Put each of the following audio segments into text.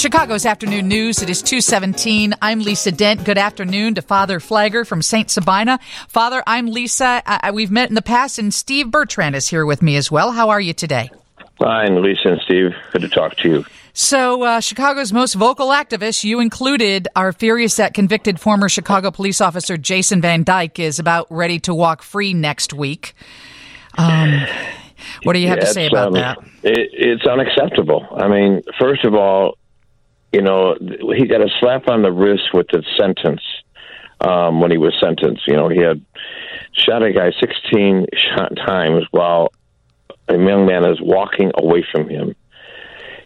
Chicago's Afternoon News. It is 2:17. I'm Lisa Dent. Good afternoon to Father Pfleger from St. Sabina. Father, I'm Lisa. We've met in the past, and Steve Bertrand is here with me as well. How are you today? Fine, Lisa and Steve. Good to talk to you. So, Chicago's most vocal activists, you included, are furious that convicted former Chicago police officer Jason Van Dyke is about ready to walk free next week. What do you have to say about that? It's unacceptable. I mean, first of all, you know, he got a slap on the wrist with the sentence when he was sentenced. You know, he had shot a guy 16 shot times while a young man is walking away from him.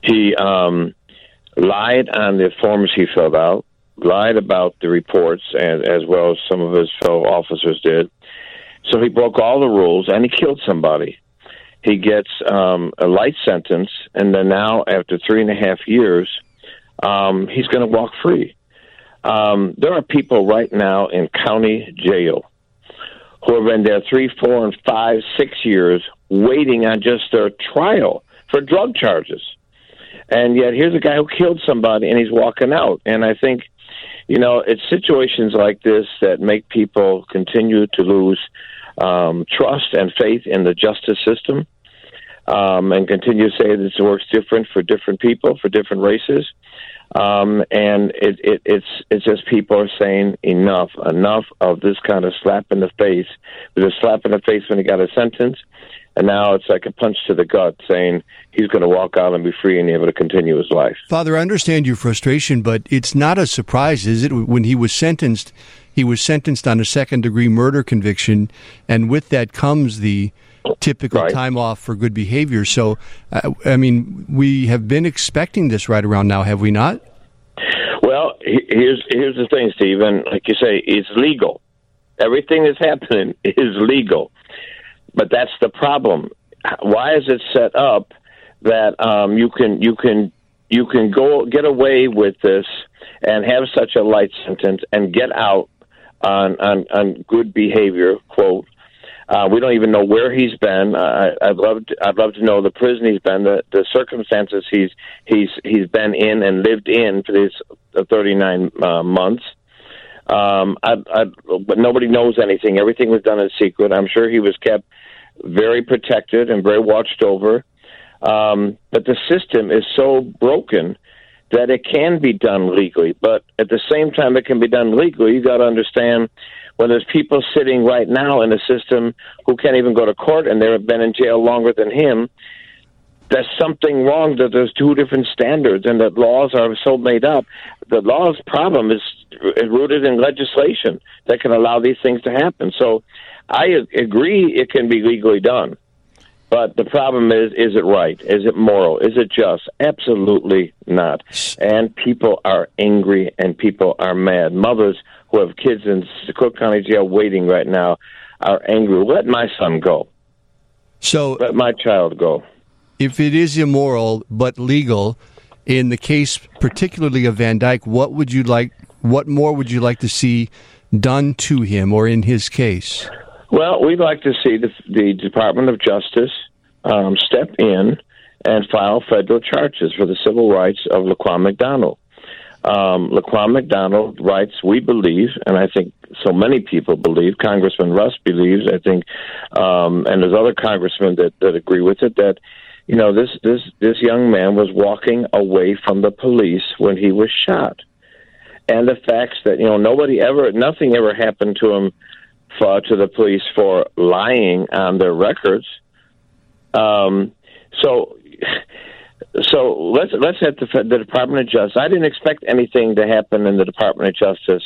He lied on the forms he filled out, lied about the reports, and as well as some of his fellow officers did. So he broke all the rules, and he killed somebody. He gets a light sentence, and then now, after 3.5 years, he's going to walk free. There are people right now in county jail who have been there 3, 4, and 5, 6 years waiting on just their trial for drug charges. And yet here's a guy who killed somebody, and he's walking out. And I think, you know, it's situations like this that make people continue to lose trust and faith in the justice system. And continue to say this works different for different people, for different races. And it's just people are saying enough of this kind of slap in the face. It was a slap in the face when he got a sentence, and now it's like a punch to the gut saying he's going to walk out and be free and be able to continue his life. Father, I understand your frustration, but it's not a surprise, is it? When he was sentenced on a second-degree murder conviction, and with that comes the typical time off for good behavior. So, I mean, we have been expecting this right around now, have we not? Well, here's the thing, Steve. And like you say, it's legal. Everything that's happening is legal. But that's the problem. Why is it set up that you can go get away with this and have such a light sentence and get out on good behavior, quote. We don't even know where he's been. I'd love to know the prison he's been, the circumstances he's been in and lived in for these 39 months. But nobody knows anything. Everything was done in secret. I'm sure he was kept very protected and very watched over. But the system is so broken that it can be done legally. But at the same time it can be done legally, you got to understand when there's people sitting right now in the system who can't even go to court and they've been in jail longer than him, there's something wrong that there's two different standards and that laws are so made up. The law's problem is rooted in legislation that can allow these things to happen. So I agree it can be legally done. But the problem is it right? Is it moral? Is it just? Absolutely not. And people are angry and people are mad. Mothers who have kids in Cook County Jail waiting right now are angry. Let my son go. So let my child go. If it is immoral but legal, in the case particularly of Van Dyke, what more would you like to see done to him or in his case? Well, we'd like to see the Department of Justice step in and file federal charges for the civil rights of Laquan McDonald. Laquan McDonald writes, we believe, and I think so many people believe, Congressman Russ believes, I think, and there's other congressmen that agree with it, that, you know, this young man was walking away from the police when he was shot. And the facts that, you know, nothing ever happened to him to the police for lying on their records. So let's have the Department of Justice. I didn't expect anything to happen in the Department of Justice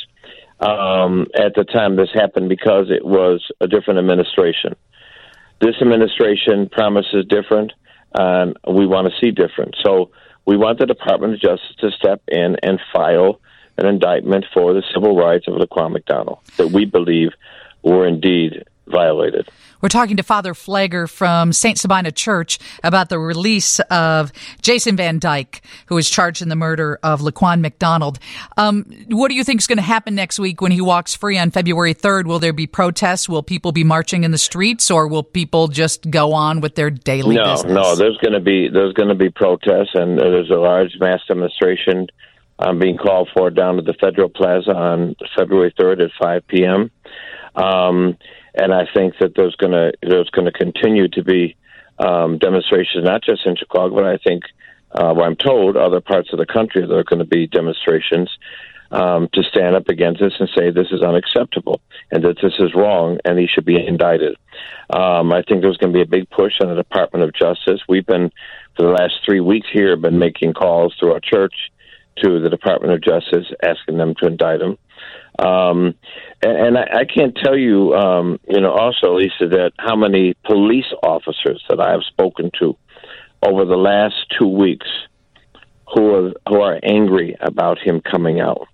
at the time this happened because it was a different administration. This administration promises different, and we want to see different. So we want the Department of Justice to step in and file an indictment for the civil rights of Laquan McDonald that we believe were indeed violated. We're talking to Father Pfleger from St. Sabina Church about the release of Jason Van Dyke, who is charged in the murder of Laquan McDonald. What do you think is going to happen next week when he walks free on February 3rd? Will there be protests? Will people be marching in the streets, or will people just go on with their daily business? No, there's going to be protests, and there's a large mass demonstration being called for down at the Federal Plaza on February 3rd at 5 p.m. And I think that there's going to continue to be demonstrations, not just in Chicago, but I think, well, I'm told, other parts of the country there are going to be demonstrations to stand up against this and say this is unacceptable and that this is wrong and he should be indicted. I think there's going to be a big push on the Department of Justice. We've been, for the last 3 weeks here, been making calls through our church to the Department of Justice, asking them to indict him. And I can't tell you, also, Lisa, that how many police officers that I have spoken to over the last 2 weeks who are angry about him coming out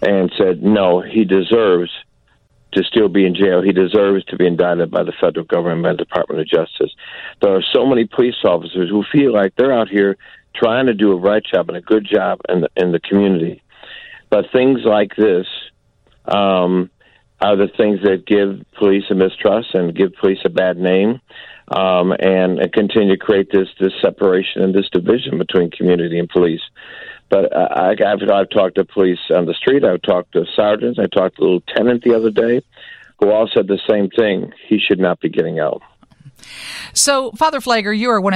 and said, no, he deserves to still be in jail. He deserves to be indicted by the federal government, by the Department of Justice. There are so many police officers who feel like they're out here trying to do a right job and a good job in the community. But things like this are the things that give police a mistrust and give police a bad name and continue to create this separation and this division between community and police. But I've talked to police on the street. I've talked to sergeants. I talked to a lieutenant the other day who all said the same thing. He should not be getting out. So, Father Pfleger, you are one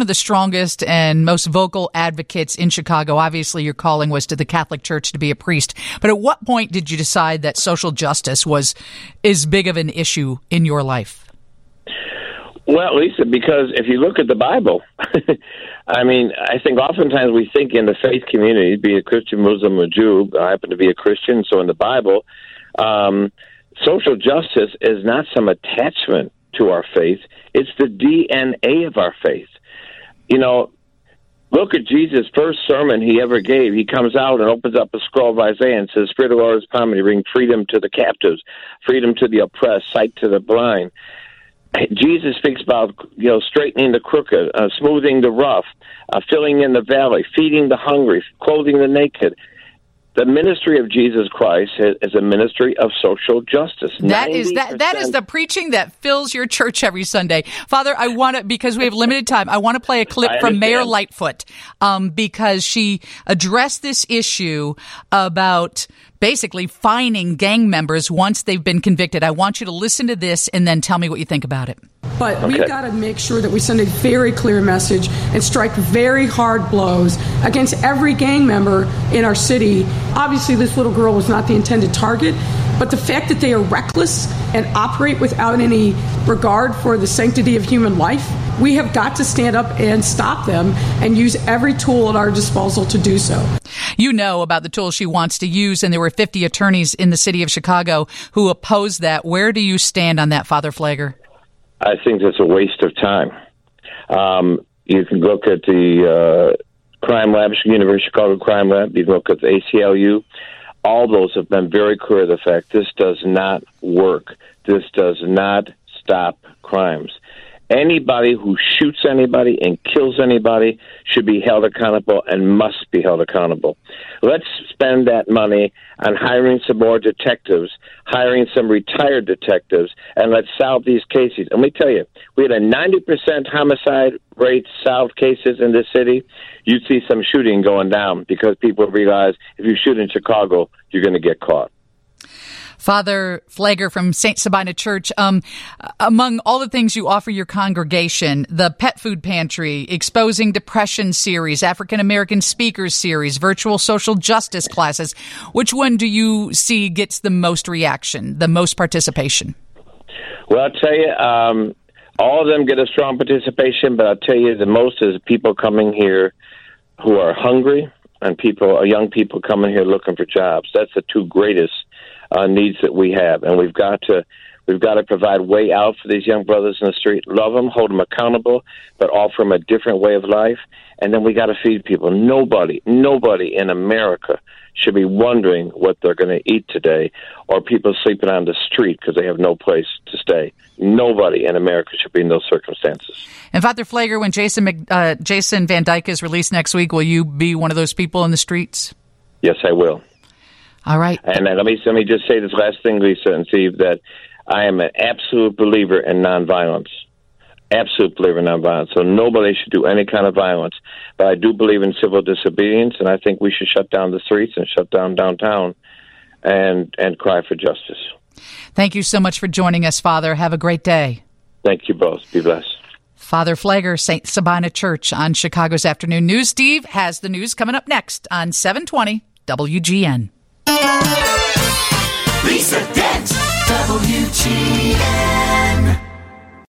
of the strongest and most vocal advocates in Chicago. Obviously, your calling was to the Catholic Church to be a priest. But at what point did you decide that social justice is big of an issue in your life? Well, Lisa, because if you look at the Bible, I mean, I think oftentimes we think in the faith community, be it Christian, Muslim, or Jew, I happen to be a Christian, so in the Bible, social justice is not some attachment to our faith. It's the DNA of our faith. You know, look at Jesus' first sermon he ever gave. He comes out and opens up a scroll of Isaiah and says, Spirit of the Lord is upon me, bring freedom to the captives, freedom to the oppressed, sight to the blind. Jesus speaks about, straightening the crooked, smoothing the rough, filling in the valley, feeding the hungry, clothing the naked. The ministry of Jesus Christ is a ministry of social justice. That is the preaching that fills your church every Sunday. Father, because we have limited time, I want to play a clip from Mayor Lightfoot because she addressed this issue about basically fining gang members once they've been convicted. I want you to listen to this and then tell me what you think about it. But we've got to make sure that we send a very clear message and strike very hard blows against every gang member in our city. Obviously, this little girl was not the intended target, but the fact that they are reckless and operate without any regard for the sanctity of human life, we have got to stand up and stop them and use every tool at our disposal to do so. You know about the tools she wants to use, and there were 50 attorneys in the city of Chicago who opposed that. Where do you stand on that, Father Pfleger? I think that's a waste of time. You can look at the Crime Lab, University of Chicago Crime Lab. You can look at the ACLU. All those have been very clear of the fact this does not work. This does not stop crimes. Anybody who shoots anybody and kills anybody should be held accountable and must be held accountable. Let's spend that money on hiring some more detectives, hiring some retired detectives, and let's solve these cases. And let me tell you, we had a 90% homicide rate solved cases in this city. You'd see some shooting going down because people realize if you shoot in Chicago, you're going to get caught. Father Pfleger from St. Sabina Church, among all the things you offer your congregation, the Pet Food Pantry, Exposing Depression series, African-American Speakers series, virtual social justice classes, which one do you see gets the most reaction, the most participation? Well, I'll tell you, all of them get a strong participation, but I'll tell you the most is people coming here who are hungry and young people coming here looking for jobs. That's the two greatest needs that we have, and we've got to We've got to provide way out for these young brothers in the street. Love them, hold them accountable, but offer them a different way of life. And then we got to feed people. Nobody in America should be wondering what they're going to eat today, or people sleeping on the street because they have no place to stay. Nobody in America should be in those circumstances. And Father Pfleger, when Jason Van Dyke is released next week, will you be one of those people in the streets? Yes, I will. All right. And let me just say this last thing, Lisa and Steve, that I am an absolute believer in nonviolence. Absolute believer in nonviolence. So nobody should do any kind of violence. But I do believe in civil disobedience, and I think we should shut down the streets and shut down downtown and cry for justice. Thank you so much for joining us, Father. Have a great day. Thank you both. Be blessed. Father Pfleger, St. Sabina Church on Chicago's Afternoon News. Steve has the news coming up next on 720 WGN. Lisa Dent, WGN.